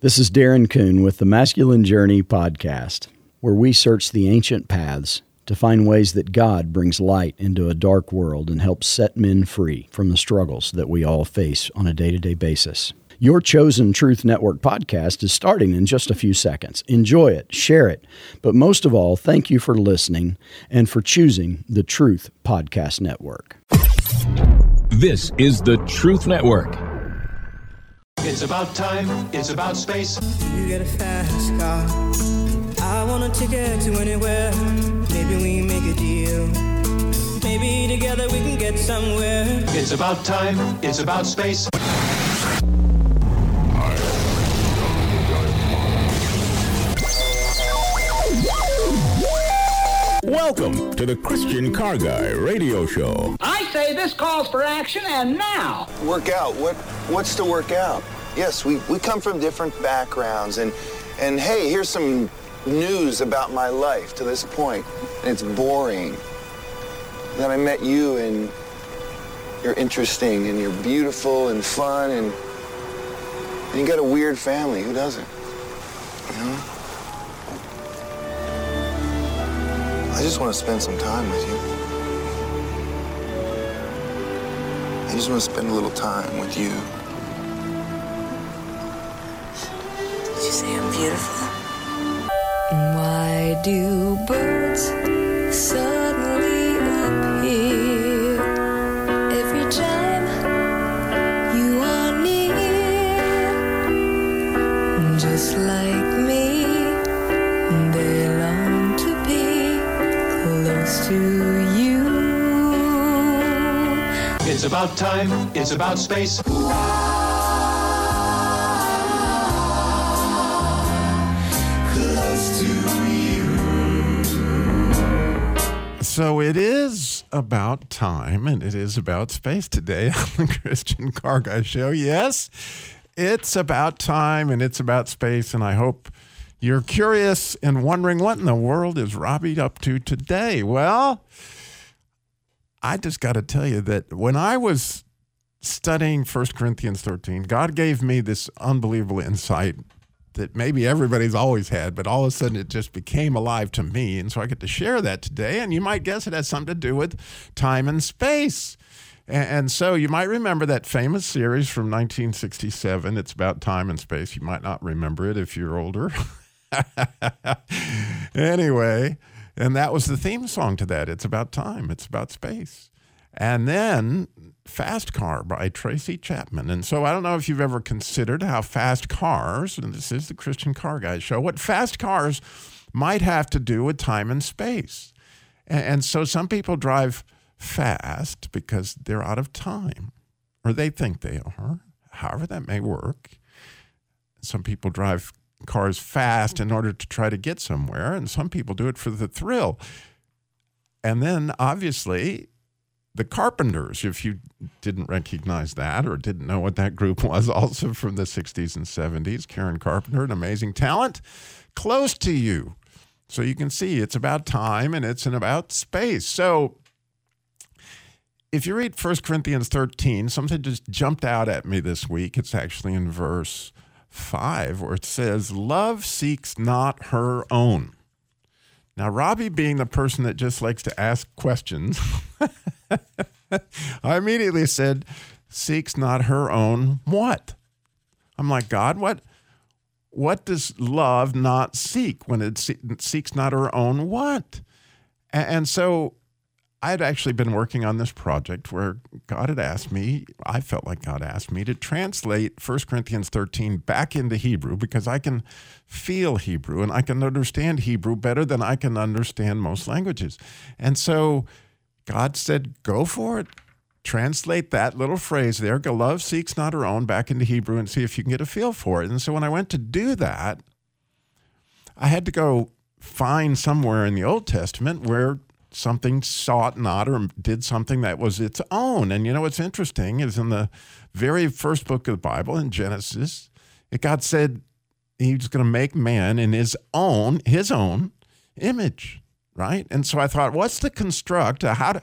This is Darren Kuhn with the Masculine Journey podcast, where we search the ancient paths to find ways that God brings light into a dark world and helps set men free from the struggles that we all face on a day-to-day basis. Your chosen Truth Network podcast is starting in just a few seconds. Enjoy it, share it, but most of all, thank you for listening and for choosing the Truth Podcast Network. This is the Truth Network. It's about time. It's about space. You get a fast car. I want a ticket to anywhere. Maybe we make a deal. Maybe together we can get somewhere. It's about time. It's about space. Welcome to the Christian Car Guy radio show. I say this calls for action, and now. Work out. What's to work out? Yes, we come from different backgrounds, and hey, here's some news about my life to this point, and it's boring. Then I met you, and you're interesting, and you're beautiful, and fun, and you got a weird family. Who doesn't? You know? I just want to spend some time with you. I just want to spend a little time with you. Did you say I'm beautiful? Why do birds suddenly appear every time you are near? Just like me, they long to be close to you. It's about time. It's about space. Close to you. So it is about time, and it is about space today on the Christian Car Guy Show. Yes, it's about time, and it's about space, and I hope you're curious and wondering what in the world is Robbie up to today. Well, I just got to tell you that when I was studying 1 Corinthians 13, God gave me this unbelievable insight that maybe everybody's always had, but all of a sudden it just became alive to me. And so I get to share that today. And you might guess it has something to do with time and space. And so you might remember that famous series from 1967, It's About Time and Space. You might not remember it if you're older. Anyway. And that was the theme song to that. It's about time. It's about space. And then Fast Car by Tracy Chapman. And so I don't know if you've ever considered how fast cars, and this is the Christian Car Guy Show, what fast cars might have to do with time and space. And so some people drive fast because they're out of time, or they think they are, however that may work. Some people drive cars fast in order to try to get somewhere, and some people do it for the thrill. And then, obviously, the Carpenters, if you didn't recognize that or didn't know what that group was, also from the 60s and 70s, Karen Carpenter, an amazing talent, Close to You. So you can see it's about time and it's about space. So if you read 1 Corinthians 13, something just jumped out at me this week. It's actually in verse 5, where it says, love seeks not her own. Now, Robbie, being the person that just likes to ask questions, I immediately said, seeks not her own what? I'm like, God, what does love not seek when it seeks not her own what? And so I had actually been working on this project where God had asked me, I felt like God asked me to translate 1 Corinthians 13 back into Hebrew, because I can feel Hebrew and I can understand Hebrew better than I can understand most languages. And so God said, go for it. Translate that little phrase there, love seeks not her own, back into Hebrew and see if you can get a feel for it. And so when I went to do that, I had to go find somewhere in the Old Testament where something sought not or did something that was its own. And you know what's interesting is in the very first book of the Bible, in Genesis, God said he's going to make man in his own image, right? And so I thought, what's the construct? How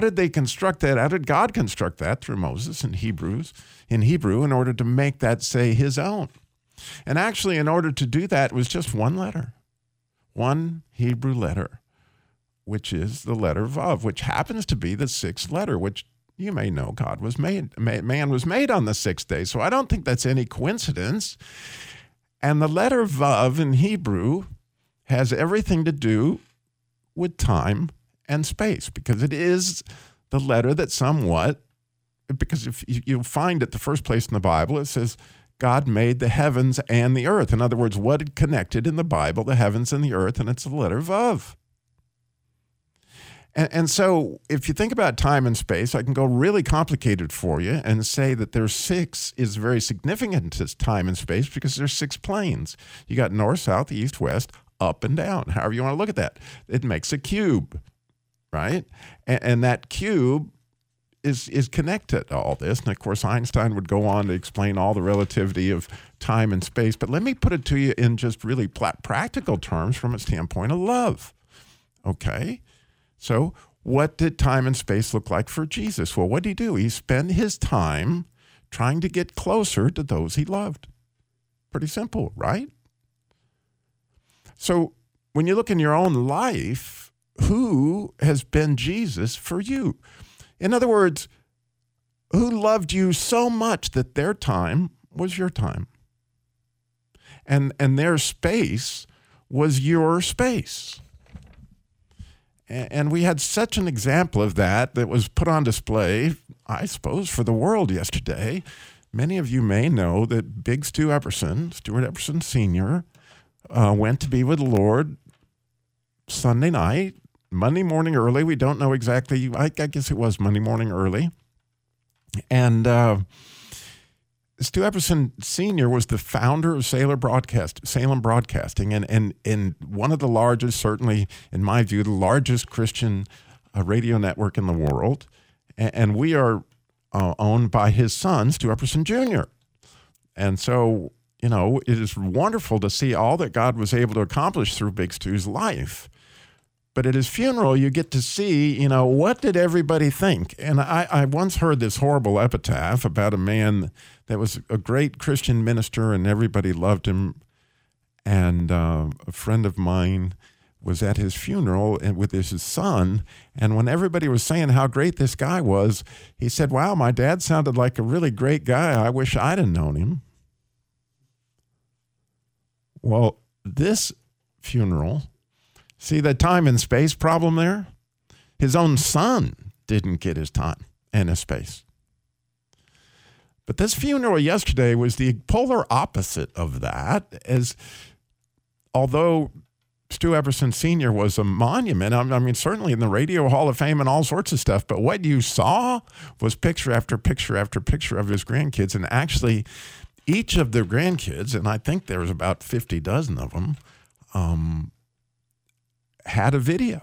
did they construct that? How did God construct that through Moses in Hebrew in order to make that say his own? And actually, in order to do that, it was just one letter, one Hebrew letter, which is the letter Vav, which happens to be the sixth letter, which you may know God was made, man was made on the sixth day. So I don't think that's any coincidence. And the letter Vav in Hebrew has everything to do with time and space, because it is the letter that somewhat, because if you find it the first place in the Bible, it says, God made the heavens and the earth. In other words, what connected in the Bible, the heavens and the earth, and it's the letter Vav. And so if you think about time and space, I can go really complicated for you and say that there's six is very significant to time and space because there's six planes. You got north, south, east, west, up and down, however you want to look at that. It makes a cube, right? And that cube is connected to all this. And of course, Einstein would go on to explain all the relativity of time and space. But let me put it to you in just really practical terms from a standpoint of love. Okay? So what did time and space look like for Jesus? Well, what did he do? He spent his time trying to get closer to those he loved. Pretty simple, right? So when you look in your own life, who has been Jesus for you? In other words, who loved you so much that their time was your time? And their space was your space. And we had such an example of that was put on display, I suppose, for the world yesterday. Many of you may know that Big Stu Epperson, Stuart Epperson Sr., went to be with the Lord Sunday night, Monday morning early. We don't know exactly. I guess it was Monday morning early. And Stu Epperson Sr. was the founder of Salem Broadcasting, and one of the largest, certainly in my view, the largest Christian radio network in the world. And we are owned by his son, Stu Epperson Jr. And so, you know, it is wonderful to see all that God was able to accomplish through Big Stu's life. But at his funeral, you get to see, you know, what did everybody think? And I once heard this horrible epitaph about a man that was a great Christian minister and everybody loved him. And a friend of mine was at his funeral and with his son. And when everybody was saying how great this guy was, he said, wow, my dad sounded like a really great guy. I wish I'd have known him. Well, this funeral... See the time and space problem there? His own son didn't get his time and his space. But this funeral yesterday was the polar opposite of that, as although Stu Epperson Sr. was a monument, I mean, certainly in the Radio Hall of Fame and all sorts of stuff, but what you saw was picture after picture after picture of his grandkids, and actually each of their grandkids, and I think there was about 50 dozen of them, had a video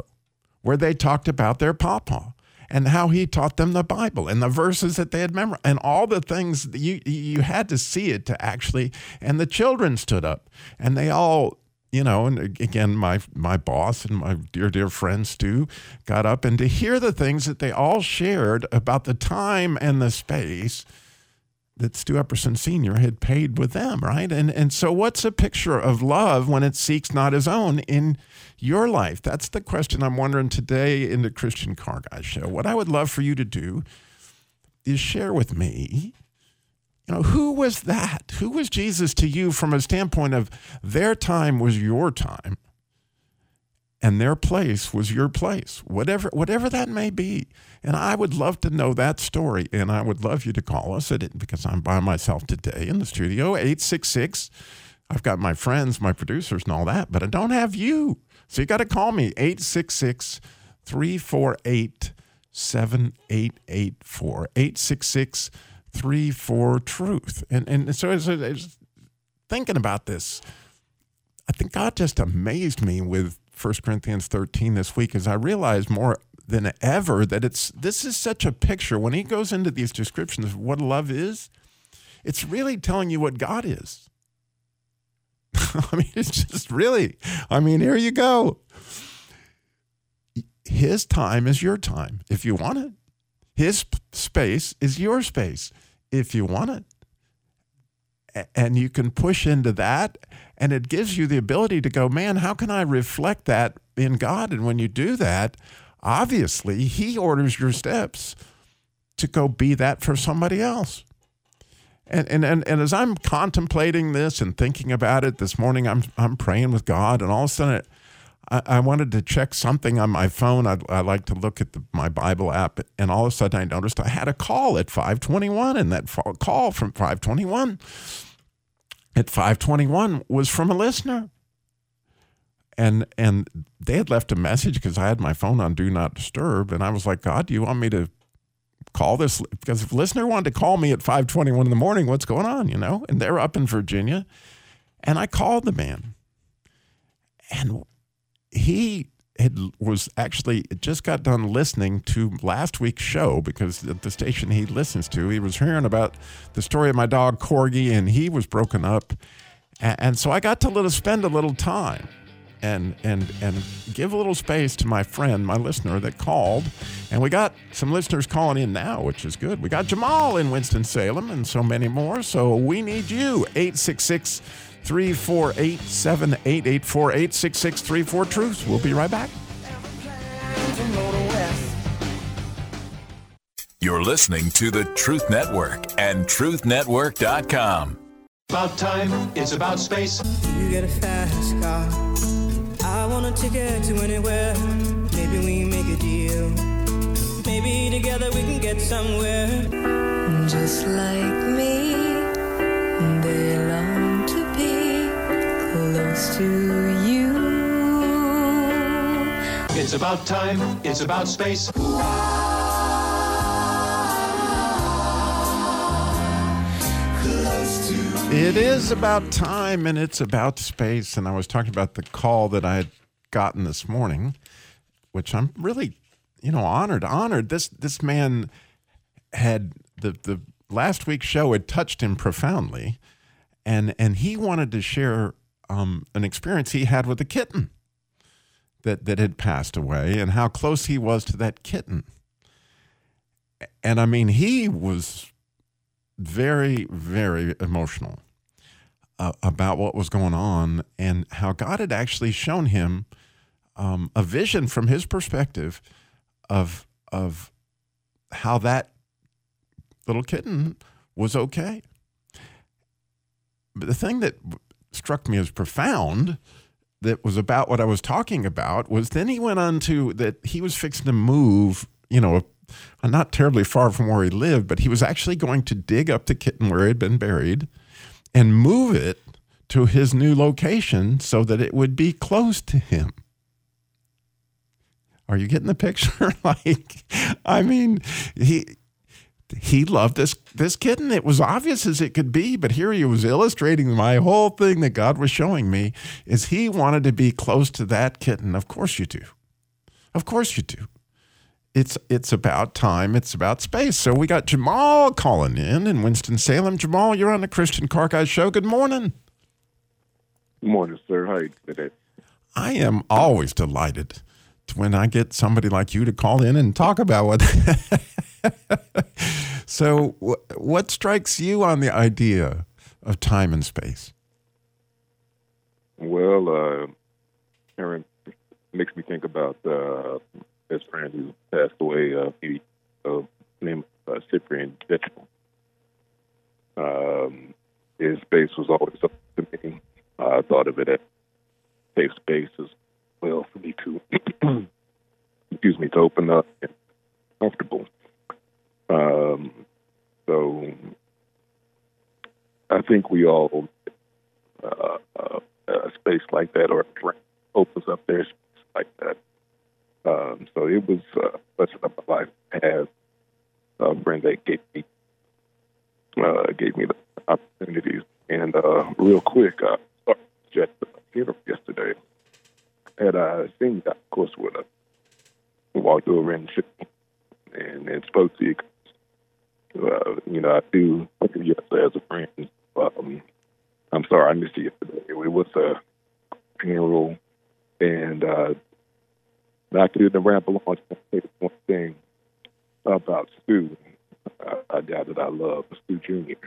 where they talked about their papa and how he taught them the Bible and the verses that they had memorized and all the things that you had to see it to actually, and the children stood up and they all, you know, and again, my boss and my dear friend Stu got up, and to hear the things that they all shared about the time and the space that Stu Epperson Sr. had paid with them, right? And so what's a picture of love when it seeks not his own in your life? That's the question I'm wondering today in the Christian Car Guy Show. What I would love for you to do is share with me, you know, who was that? Who was Jesus to you from a standpoint of their time was your time and their place was your place, whatever that may be. And I would love to know that story, and I would love you to call us at it, because I'm by myself today in the studio, 866. I've got my friends, my producers, and all that, but I don't have you. So you got to call me, 866-348-7884, 866-34-TRUTH. And so as I was thinking about this, I think God just amazed me with 1 Corinthians 13 this week, as I realized more than ever that this is such a picture. When he goes into these descriptions of what love is, it's really telling you what God is. I mean, it's just really, I mean, here you go. His time is your time if you want it. His space is your space if you want it. and you can push into that, and it gives you the ability to go, man, how can I reflect that in God? And when you do that, obviously, he orders your steps to go be that for somebody else. And as I'm contemplating this and thinking about it this morning, I'm praying with God, and all of a sudden I wanted to check something on my phone. I like to look at my Bible app, and all of a sudden I noticed I had a call at 5:21, and that call from 5:21 at 5:21 was from a listener. And they had left a message because I had my phone on Do Not Disturb, and I was like, God, do you want me to call this? Because if a listener wanted to call me at 5:21 in the morning, what's going on, you know? And they're up in Virginia, and I called the man, and he was actually just got done listening to last week's show, because at the station he listens to, he was hearing about the story of my dog Corgi, and he was broken up, and so I got to spend a little time and give a little space to my friend, my listener that called. And we got some listeners calling in now, which is good. We got Jamal in Winston-Salem and so many more. So we need you. 866-348-7884. 866-34-TRUTH. We'll be right back. You're listening to the Truth Network and truthnetwork.com. About time. It's about space. You get a fast car. I want a ticket to anywhere. Maybe we make a deal. Maybe together we can get somewhere. Just like me, they long to be close to you. It's about time. It's about space. It is about time, and it's about space. And I was talking about the call that I had gotten this morning, which I'm really, honored. This man had the last week's show had touched him profoundly, and he wanted to share an experience he had with a kitten that had passed away, and how close he was to that kitten. And I mean, he was very, very emotional about what was going on, and how God had actually shown him a vision from his perspective of how that little kitten was okay. But the thing that struck me as profound that was about what I was talking about was then he went on to that he was fixing to move, not terribly far from where he lived, but he was actually going to dig up the kitten where it had been buried and move it to his new location so that it would be close to him. Are you getting the picture? He loved this kitten. It was obvious as it could be, but here he was illustrating my whole thing that God was showing me is he wanted to be close to that kitten. Of course you do. Of course you do. It's about time. It's about space. So we got Jamal calling in Winston-Salem. Jamal, you're on the Christian Car Guy Show. Good morning. Good morning, sir. How are you today? I am always delighted when I get somebody like you to call in and talk about what. So what strikes you on the idea of time and space? Well, Aaron, makes me think about best friend who passed away, named Cyprian Ditchell. His space was always up to me. I thought of it as safe space as well for me to, to open up and comfortable. So I think we all a space like that, or opens up their space like that. So it was much of my life as Brenda gave me the opportunities. And real quick, I was at the funeral yesterday, and I seen that, of course, with her. I walked over and spoke to you. I do look at you as a friend. I'm sorry I missed you yesterday. It was a funeral, and I could ramble on to one thing about Stu. I got that I love Stu Jr.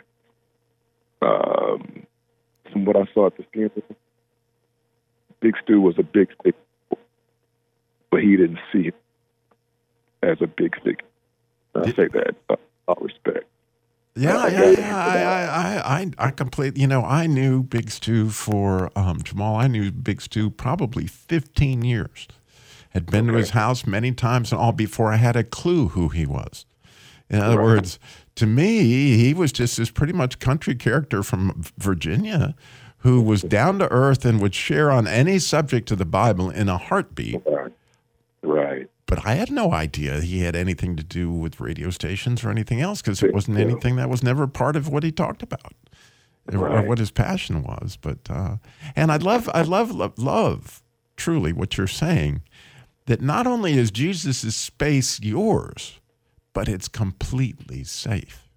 from what I saw at the funeral, Big Stu was a big stick, but he didn't see it as a big stick. I say that with all respect. I completely, I knew Big Stu for Jamal. I knew Big Stu probably 15 years. Had been to his house many times and all before I had a clue who he was. In other words, to me, he was just this pretty much country character from Virginia who was down to earth and would share on any subject of the Bible in a heartbeat. Right. But I had no idea he had anything to do with radio stations or anything else because it wasn't anything that was never part of what he talked about or what his passion was. But and I love truly what you're saying, that not only is Jesus' space yours, but it's completely safe.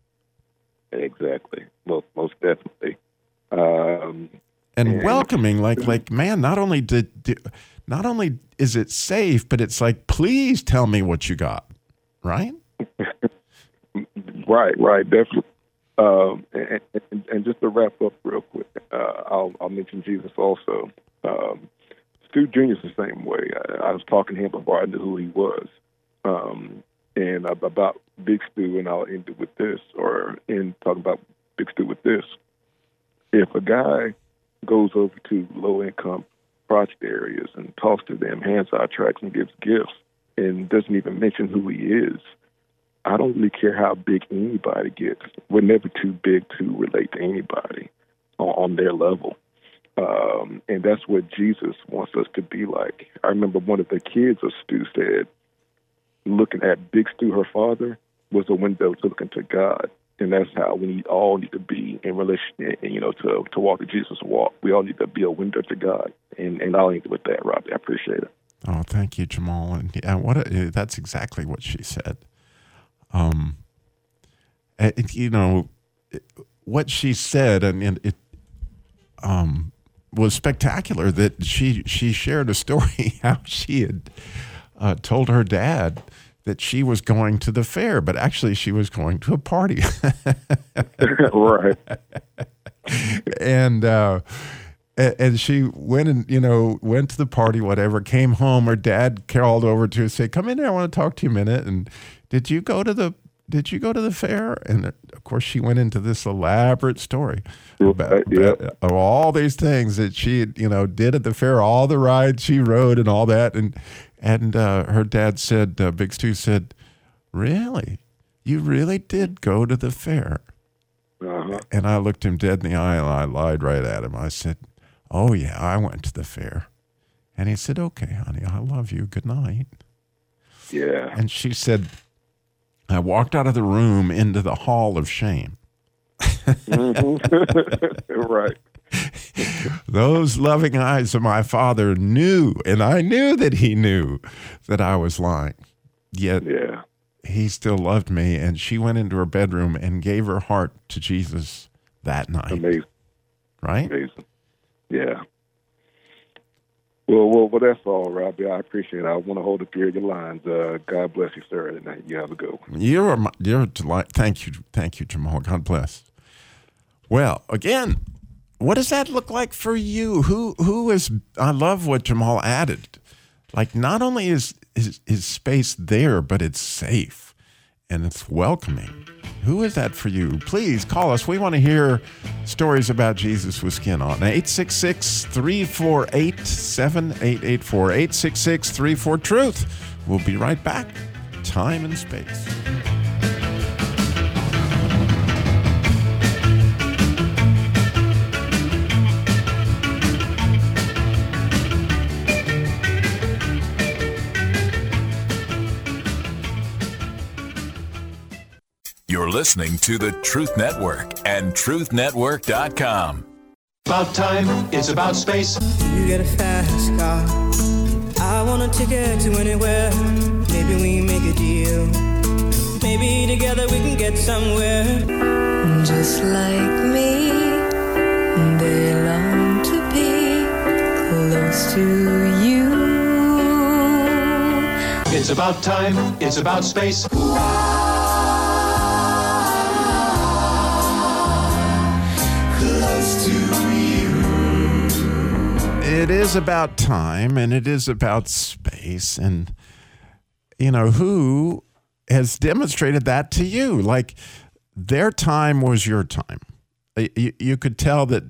Exactly. Well, most definitely. And welcoming, like man, not only is it safe, but it's like, please tell me what you got, right? right, definitely. And just to wrap up real quick, I'll mention Jesus also. Stu Jr. is the same way. I was talking to him before I knew who he was, and about Big Stu, and I'll end it with this, If a guy goes over to low-income project areas and talks to them, hands out tracts and gives gifts, and doesn't even mention who he is, I don't really care how big anybody gets. We're never too big to relate to anybody on their level. And that's what Jesus wants us to be like. I remember one of the kids of Stu said, looking at Big Stu, her father, was a window to look into God. And that's how we all need to be in relation, to walk the Jesus walk. We all need to be a window to God. And I'll end with that, Rob. I appreciate it. Oh, thank you, Jamal. And yeah, that's exactly what she said. What she said, and it was spectacular that she shared a story how she had told her dad that she was going to the fair, but actually she was going to a party. Right. And she went and, went to the party, whatever, came home. Her dad called over to her and said, come in here, I want to talk to you a minute. And did you go to the fair? And of course she went into this elaborate story about all these things that she, did at the fair, all the rides she rode and all that. And her dad said, Big Stu said, really? You really did go to the fair? Uh-huh. And I looked him dead in the eye and I lied right at him. I said, oh yeah, I went to the fair. And he said, okay, honey, I love you. Good night. Yeah. And she said, I walked out of the room into the hall of shame. Mm-hmm. Right. Those loving eyes of my father knew, and I knew that he knew that I was lying. Yet he still loved me, and she went into her bedroom and gave her heart to Jesus that night. Amazing. Right? Amazing. Yeah. Well, that's all, Robbie. I appreciate it. I want to hold up your lines. God bless you, sir, and you have a good one. You're a delight. Thank you, Jamal. God bless. Well, again, what does that look like for you? I love what Jamal added. Like, not only is space there, but it's safe and it's welcoming. Who is that for you? Please call us. We want to hear stories about Jesus with skin on. 866-348-7884. 866-34-TRUTH. We'll be right back. Time and space. You're listening to the Truth Network and truthnetwork.com. About time, it's about space. You get a fast car. I want a ticket to anywhere. Maybe we make a deal. Maybe together we can get somewhere. Just like me, they long to be close to you. It's about time, it's about space. It is about time, and it is about space, and, you know, who has demonstrated that to you? Like, their time was your time. You could tell that,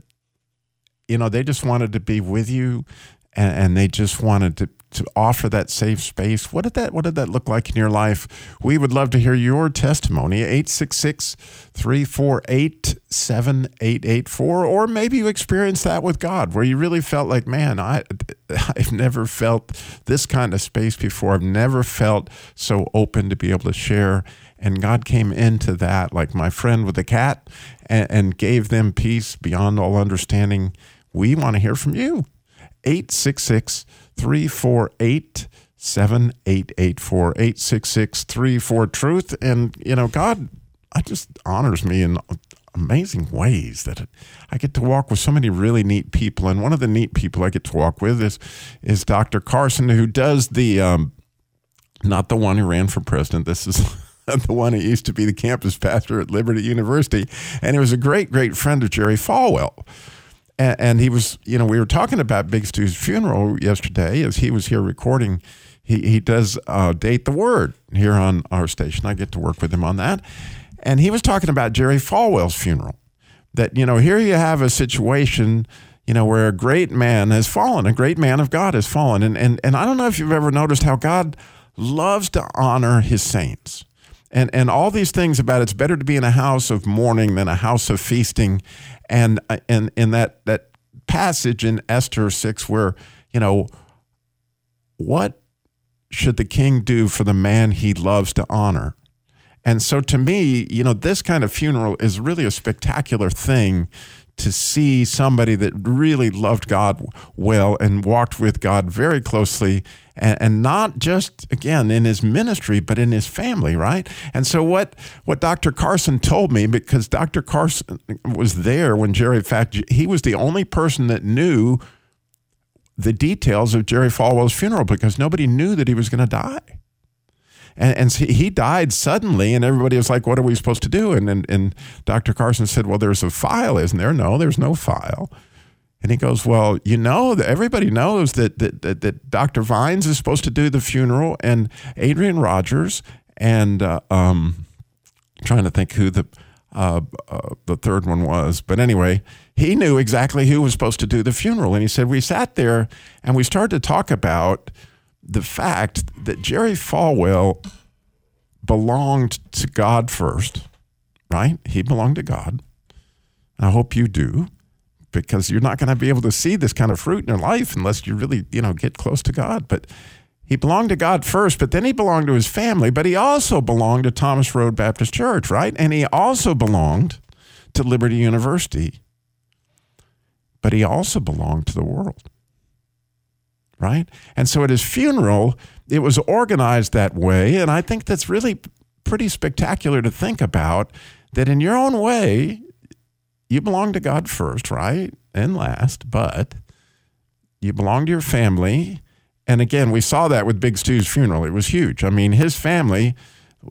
you know, they just wanted to be with you, and they just wanted to offer that safe space. What did that look like in your life? We would love to hear your testimony. 866-348-7884. Or maybe you experienced that with God, where you really felt like, man, I've never felt this kind of space before. I've never felt so open to be able to share. And God came into that, like my friend with the cat, and gave them peace beyond all understanding. We want to hear from you. 866-348-7884, 866-34-TRUTH. And, you know, God, it just honors me in amazing ways that I get to walk with so many really neat people. And one of the neat people I get to walk with is Dr. Carson, who does the, not the one who ran for president. This is the one who used to be the campus pastor at Liberty University. And he was a great, great friend of Jerry Falwell. And he was, you know, we were talking about Big Stu's funeral yesterday as he was here recording. He does Date the Word here on our station. I get to work with him on that. And he was talking about Jerry Falwell's funeral. That, you know, here you have a situation, you know, where a great man has fallen, a great man of God has fallen. And I don't know if you've ever noticed how God loves to honor his saints. And all these things about it's better to be in a house of mourning than a house of feasting. And in that passage in Esther 6 where, you know, what should the king do for the man he loves to honor? And so to me, you know, this kind of funeral is really a spectacular thing to see somebody that really loved God well and walked with God very closely, and not just, again, in his ministry, but in his family, right? And so what Dr. Carson told me, because Dr. Carson was there when Jerry, in fact, he was the only person that knew the details of Jerry Falwell's funeral, because nobody knew that he was going to die. And he died suddenly, and everybody was like, what are we supposed to do? And Dr. Carson said, well, there's a file, isn't there? No, there's no file. And he goes, well, you know, everybody knows that Dr. Vines is supposed to do the funeral, and Adrian Rogers, and I'm trying to think who the third one was. But anyway, he knew exactly who was supposed to do the funeral. And he said, we sat there, and we started to talk about the fact that Jerry Falwell belonged to God first, right? He belonged to God. And I hope you do, because you're not going to be able to see this kind of fruit in your life unless you really, you know, get close to God. But he belonged to God first, but then he belonged to his family, but he also belonged to Thomas Road Baptist Church, right? And he also belonged to Liberty University, but he also belonged to the world. Right? And so at his funeral, it was organized that way. And I think that's really pretty spectacular to think about, that in your own way, you belong to God first, right? And last, but you belong to your family. And again, we saw that with Big Stu's funeral. It was huge. I mean, his family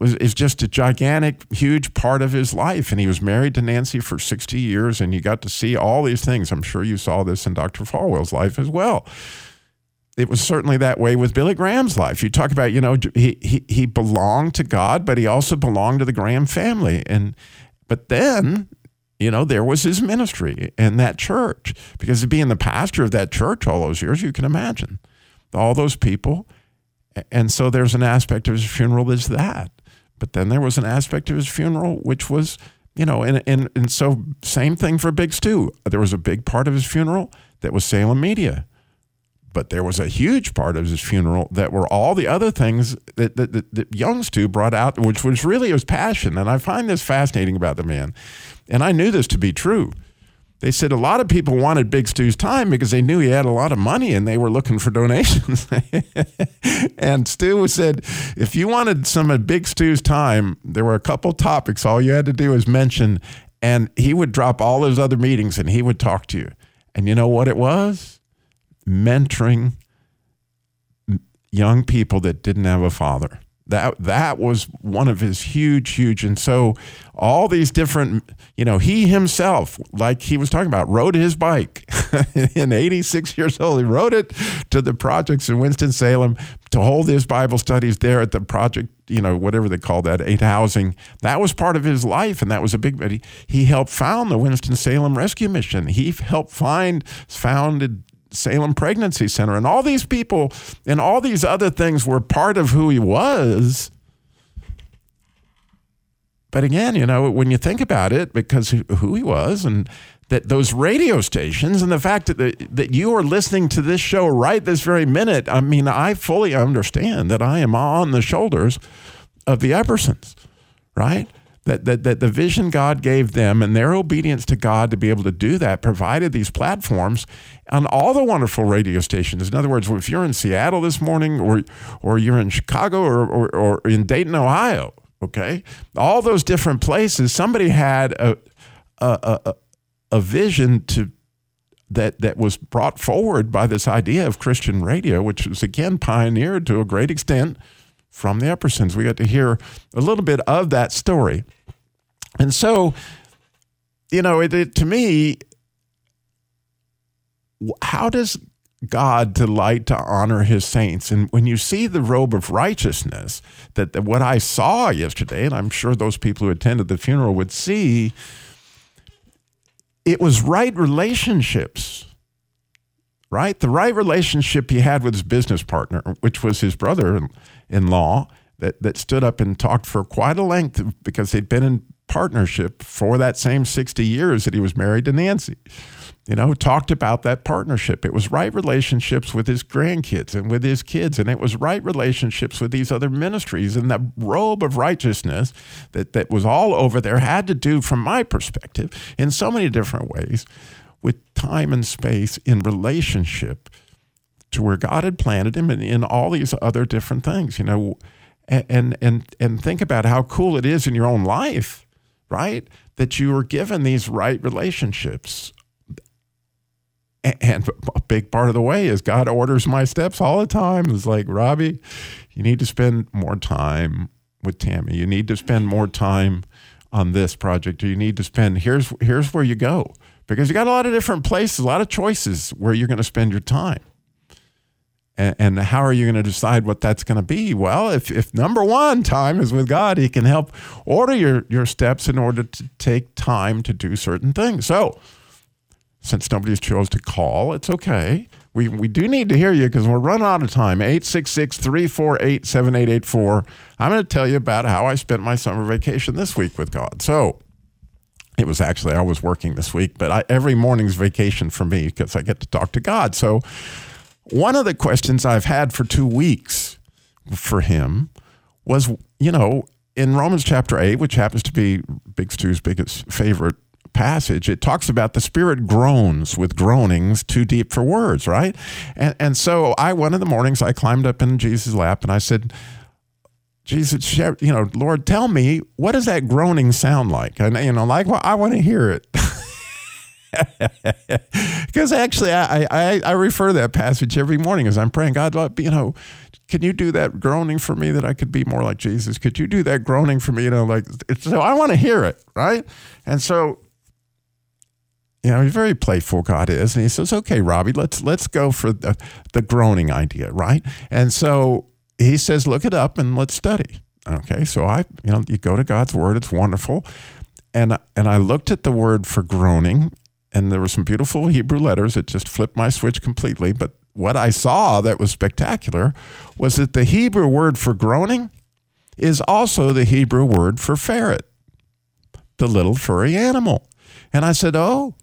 is just a gigantic, huge part of his life. And he was married to Nancy for 60 years, and you got to see all these things. I'm sure you saw this in Dr. Falwell's life as well. It was certainly that way with Billy Graham's life. You talk about, you know, he belonged to God, but he also belonged to the Graham family. But then, you know, there was his ministry and that church, because being the pastor of that church all those years, you can imagine all those people. And so there's an aspect of his funeral that's that. But then there was an aspect of his funeral which was, you know, and so same thing for Big Stu. There was a big part of his funeral that was Salem Media. But there was a huge part of his funeral that were all the other things that young Stu brought out, which was really his passion. And I find this fascinating about the man. And I knew this to be true. They said a lot of people wanted Big Stu's time because they knew he had a lot of money and they were looking for donations. And Stu said, if you wanted some of Big Stu's time, there were a couple topics. All you had to do was mention, and he would drop all those other meetings and he would talk to you. And you know what it was? Mentoring young people that didn't have a father, That was one of his huge, and so all these different, he himself, like he was talking about, rode his bike. In 86 years old, he rode it to the projects in Winston-Salem to hold his Bible studies there at the project, whatever they call that, 8 housing. That was part of his life, and that was a big, but he helped found the Winston-Salem Rescue Mission. He helped founded Salem Pregnancy Center, and all these people and all these other things were part of who he was. But again, when you think about it, because who he was and that those radio stations and the fact that you are listening to this show right this very minute, I fully understand that I am on the shoulders of the Eppersons, right? That the vision God gave them and their obedience to God to be able to do that provided these platforms on all the wonderful radio stations. In other words, if you're in Seattle this morning or you're in Chicago or in Dayton, Ohio, okay, all those different places, somebody had a vision to that was brought forward by this idea of Christian radio, which was, again, pioneered to a great extent from the Eppersons. We got to hear a little bit of that story. And so, to me, how does God delight to honor his saints? And when you see the robe of righteousness, that what I saw yesterday, and I'm sure those people who attended the funeral would see, it was right relationships, right? The right relationship he had with his business partner, which was his brother-in-law, that stood up and talked for quite a length because they'd been in partnership for that same 60 years that he was married to Nancy. Talked about that partnership. It was right relationships with his grandkids and with his kids, and it was right relationships with these other ministries. And that robe of righteousness that was all over there had to do, from my perspective, in so many different ways, with time and space in relationship to where God had planted him and in all these other different things, and think about how cool it is in your own life, right? That you are given these right relationships. And a big part of the way is God orders my steps all the time. It's like, Robbie, you need to spend more time with Tammy. You need to spend more time on this project. You need to spend, here's where you go. Because you got a lot of different places, a lot of choices where you're going to spend your time. And how are you going to decide what that's going to be? Well, if number one, time is with God, he can help order your steps in order to take time to do certain things. So since nobody's chose to call, it's okay. We do need to hear you because we're running out of time. 866-348-7884. I'm going to tell you about how I spent my summer vacation this week with God. So it was actually, I was working this week, but every morning's vacation for me because I get to talk to God. So one of the questions I've had for 2 weeks for him was, in Romans chapter 8, which happens to be Big Stu's biggest favorite passage, it talks about the Spirit groans with groanings too deep for words, right? And so one of the mornings I climbed up in Jesus' lap and I said, Jesus, Lord, tell me, what does that groaning sound like? And, I want to hear it. Because actually, I refer to that passage every morning as I'm praying, God, can you do that groaning for me that I could be more like Jesus? Could you do that groaning for me? So I want to hear it, right? And so, he's very playful, God is. And he says, okay, Robbie, let's go for the groaning idea, right? And so he says, look it up and let's study. Okay, so you go to God's word, it's wonderful. And I looked at the word for groaning, and there were some beautiful Hebrew letters. It just flipped my switch completely. But what I saw that was spectacular was that the Hebrew word for groaning is also the Hebrew word for ferret, the little furry animal. And I said, oh,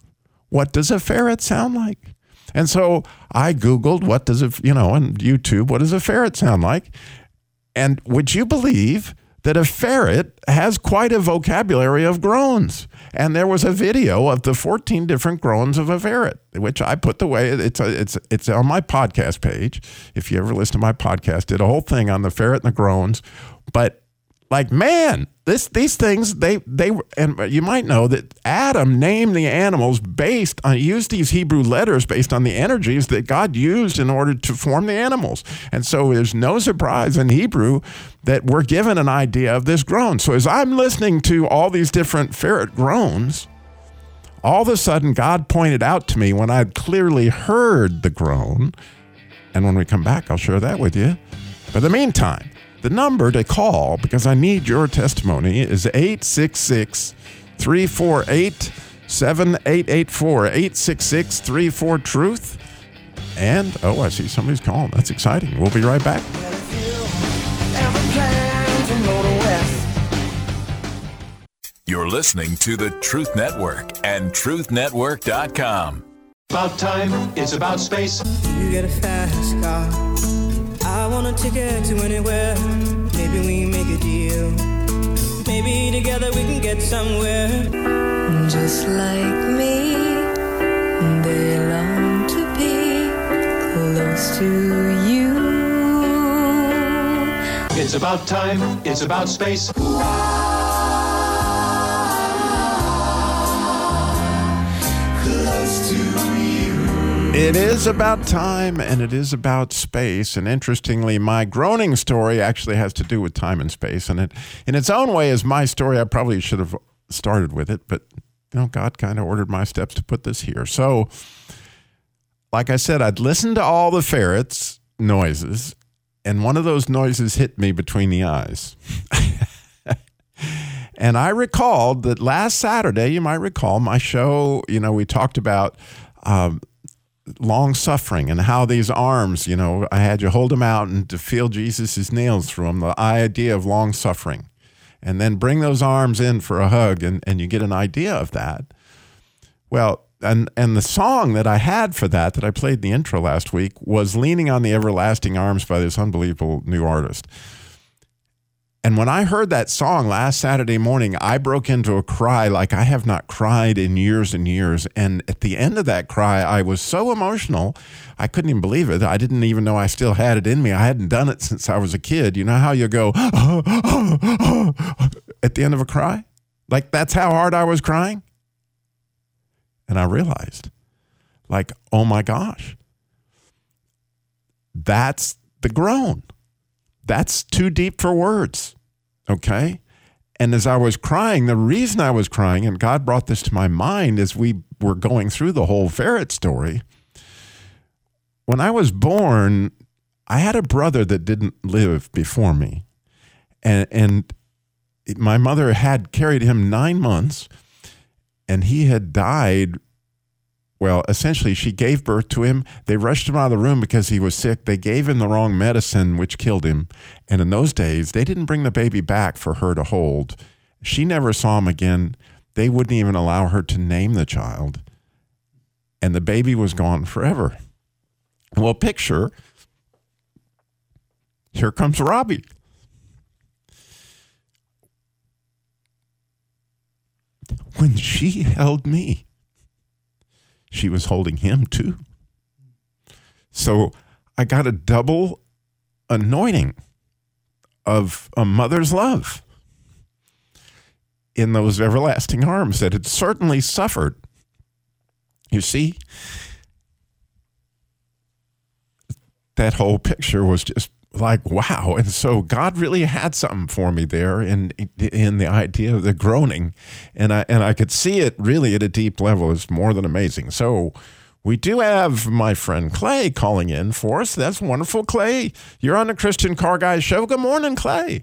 what does a ferret sound like? And so I Googled, what does it, on YouTube, what does a ferret sound like? And would you believe that a ferret has quite a vocabulary of groans? And there was a video of the 14 different groans of a ferret, which I put the way it's on my podcast page. If you ever listen to my podcast, did a whole thing on the ferret and the groans, but Like, man, these things, they and you might know that Adam named the animals based on, used these Hebrew letters based on the energies that God used in order to form the animals. And so there's no surprise in Hebrew that we're given an idea of this groan. So as I'm listening to all these different ferret groans, all of a sudden God pointed out to me when I'd clearly heard the groan. And when we come back, I'll share that with you. But in the meantime, the number to call, because I need your testimony, is 866-348-7884, 866-34-TRUTH. And, oh, I see somebody's calling. That's exciting. We'll be right back. You're listening to the Truth Network and truthnetwork.com. About time, it's about space. You get a fast car. I want a ticket to anywhere. Maybe we make a deal. Maybe together we can get somewhere. Just like me, they long to be close to you. It's about time, it's about space. Close to you. It is about time, and it is about space. And interestingly, my groaning story actually has to do with time and space. And it, in its own way, is my story. I probably should have started with it, but you know, God kind of ordered my steps to put this here. So, like I said, I'd listened to all the ferrets' noises, and one of those noises hit me between the eyes. And I recalled that last Saturday, you might recall, my show, you know, we talked about long suffering and how these arms, you know, I had you hold them out and to feel Jesus's nails through them, the idea of long suffering, and then bring those arms in for a hug, and you get an idea of that. Well, and the song that I had for that I played in the intro last week was Leaning on the Everlasting Arms by this unbelievable new artist. And when I heard that song last Saturday morning, I broke into a cry like I have not cried in years and years. And at the end of that cry, I was so emotional, I couldn't even believe it. I didn't even know I still had it in me. I hadn't done it since I was a kid. You know how you go, oh, oh, oh, at the end of a cry? Like that's how hard I was crying. And I realized, like, oh my gosh, that's the groan. That's too deep for words. Okay. And as I was crying, the reason I was crying, and God brought this to my mind as we were going through the whole ferret story. When I was born, I had a brother that didn't live before me. And my mother had carried him 9 months, and he had died. Well, essentially, she gave birth to him. They rushed him out of the room because he was sick. They gave him the wrong medicine, which killed him. And in those days, they didn't bring the baby back for her to hold. She never saw him again. They wouldn't even allow her to name the child. And the baby was gone forever. Well, picture, here comes Robbie. When she held me, she was holding him too. So I got a double anointing of a mother's love in those everlasting arms that had certainly suffered. You see, that whole picture was just like, wow. And so God really had something for me there in the idea of the groaning. And I could see it really at a deep level. It's more than amazing. So we do have my friend Clay calling in for us. That's wonderful, Clay. You're on the Christian Car Guy Show. Good morning, Clay.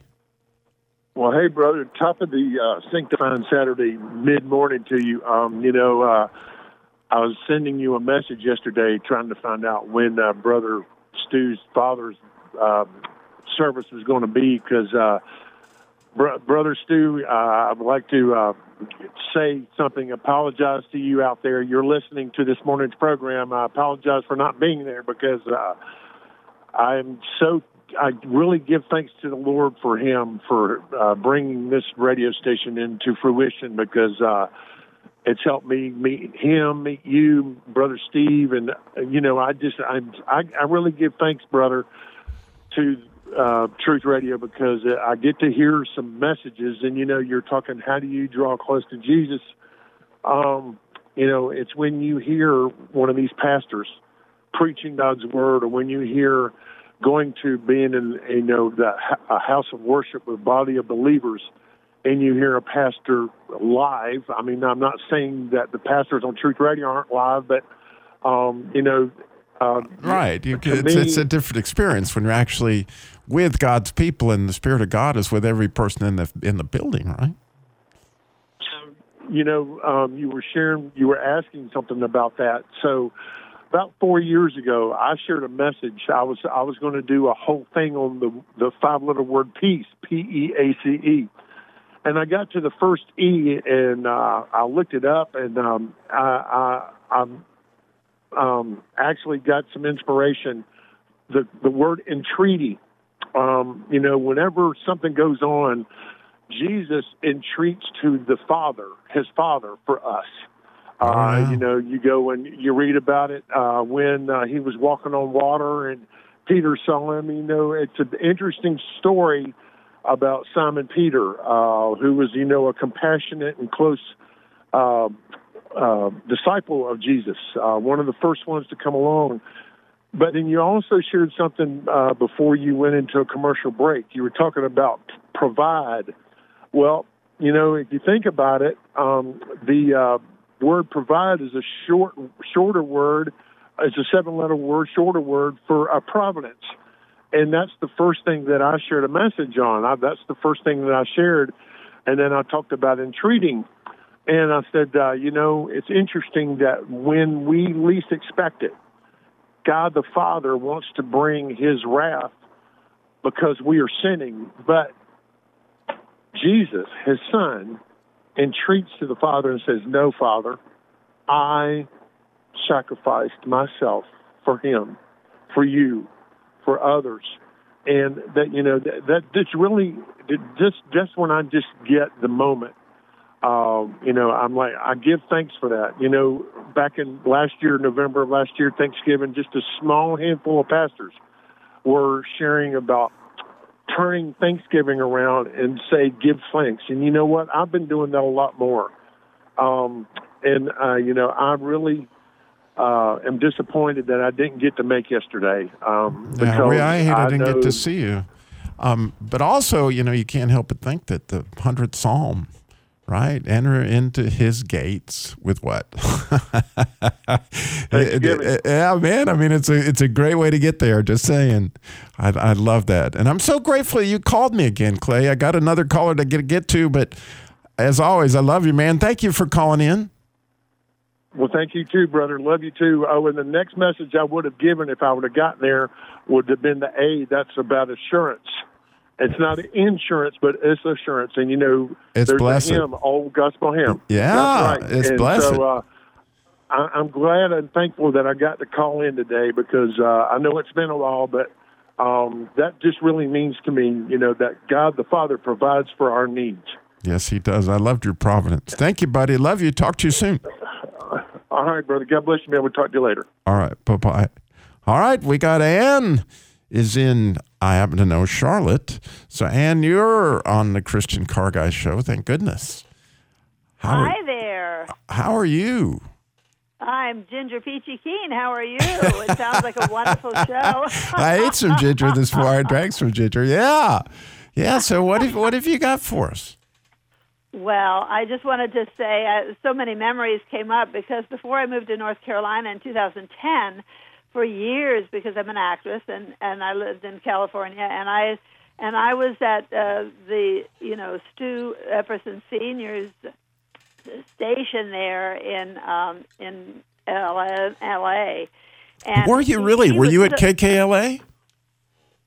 Well, hey, brother, top of the sanctifying Saturday mid-morning to you. I was sending you a message yesterday trying to find out when Brother Stu's father's service was going to be, because Brother Stu, I'd like to say something, apologize to you out there. You're listening to this morning's program. I apologize for not being there, because I really give thanks to the Lord for him, for bringing this radio station into fruition, because it's helped me meet him, meet you, Brother Steve, and I really give thanks, brother, to Truth Radio because I get to hear some messages, and, you know, you're talking, how do you draw close to Jesus? You know, it's when you hear one of these pastors preaching God's word, or when you hear going to being in, you know, a house of worship with a body of believers, and you hear a pastor live. I mean, I'm not saying that the pastors on Truth Radio aren't live, but, you know, right. It's a different experience when you're actually with God's people, and the Spirit of God is with every person in the building, right? So, you know, you were asking something about that. So about 4 years ago, I shared a message. I was going to do a whole thing on the five-letter word peace, P-E-A-C-E. And I got to the first E, and I looked it up, and I actually got some inspiration. The word entreaty. You know, whenever something goes on, Jesus entreats to the Father, his Father, for us. Wow. You know, you go and you read about it when he was walking on water and Peter saw him. You know, it's an interesting story about Simon Peter, who was, you know, a compassionate and close disciple of Jesus, one of the first ones to come along. But then you also shared something before you went into a commercial break. You were talking about provide. Well, you know, if you think about it, the word provide is a shorter word. It's a seven-letter word, shorter word for a providence. And that's the first thing that I shared a message on. That's the first thing that I shared. And then I talked about entreating. And I said, you know, it's interesting that when we least expect it, God the Father wants to bring his wrath because we are sinning. But Jesus, his Son, entreats to the Father and says, no, Father, I sacrificed myself for him, for you, for others. And that, you know, that's really, that's when I just get the moment. You know, I'm like, I give thanks for that. You know, back in November of last year, Thanksgiving, just a small handful of pastors were sharing about turning Thanksgiving around and say, give thanks. And you know what? I've been doing that a lot more. You know, I really am disappointed that I didn't get to make yesterday. I didn't get to see you. But also, you know, you can't help but think that the 100th Psalm, right? Enter into his gates with what? Yeah, man. I mean, it's a great way to get there. Just saying. I love that. And I'm so grateful you called me again, Clay. I got another caller to get to, but as always, I love you, man. Thank you for calling in. Well, thank you too, brother. Love you too. Oh, and the next message I would have given if I would have gotten there would have been the A. That's about assurance. It's not insurance, but it's assurance. And, you know, it's there's blessed. A hymn, Old Gospel Hymn. Yeah, right. It's and blessed. So I'm glad and thankful that I got to call in today because I know it's been a while, but that just really means to me, you know, that God the Father provides for our needs. Yes, he does. I loved your providence. Thank you, buddy. Love you. Talk to you soon. All right, brother. God bless you, man. We'll talk to you later. All right. Bye-bye. All right. We got Ann is in, I happen to know, Charlotte. So, Ann, you're on the Christian Car Guy show. Thank goodness. Hi there. How are you? I'm Ginger Peachy Keen. How are you? It sounds like a wonderful show. I ate some ginger this morning. I drank some ginger. Yeah. Yeah. So what have you got for us? Well, I just wanted to say so many memories came up because before I moved to North Carolina in 2010, for years, because I'm an actress and I lived in California, and I was at the, you know, Stu Epperson Sr.'s station there in LA. And were you really? Were you at KKLA?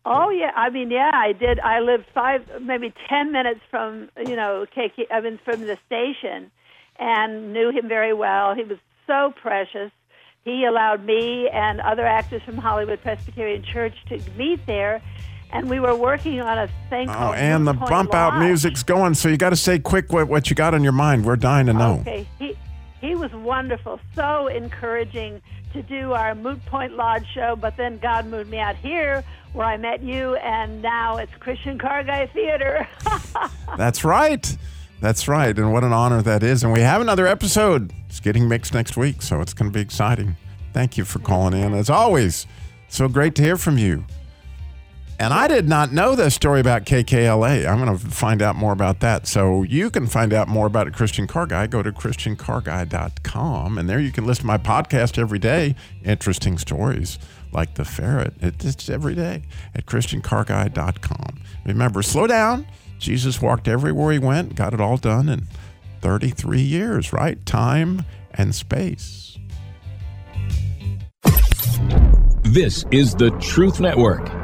Oh yeah, I mean, yeah, I did. I lived 10 minutes from, you know, from the station, and knew him very well. He was so precious. He allowed me and other actors from Hollywood Presbyterian Church to meet there, and we were working on a thing called... Oh, and the bump-out music's going, so you got to say quick what you got on your mind. We're dying to know. Okay. He, He was wonderful, so encouraging to do our Moot Point Lodge show, but then God moved me out here where I met you, and now it's Christian Car Guy Theater. That's right. That's right, and what an honor that is. And we have another episode. It's getting mixed next week, so it's going to be exciting. Thank you for calling in. As always, so great to hear from you. And I did not know this story about KKLA. I'm going to find out more about that. So you can find out more about a Christian Car Guy. Go to christiancarguy.com, and there you can listen to my podcast every day. Interesting stories like the ferret. It's every day at christiancarguy.com. Remember, slow down. Jesus walked everywhere he went, got it all done in 33 years, right? Time and space. This is the Truth Network.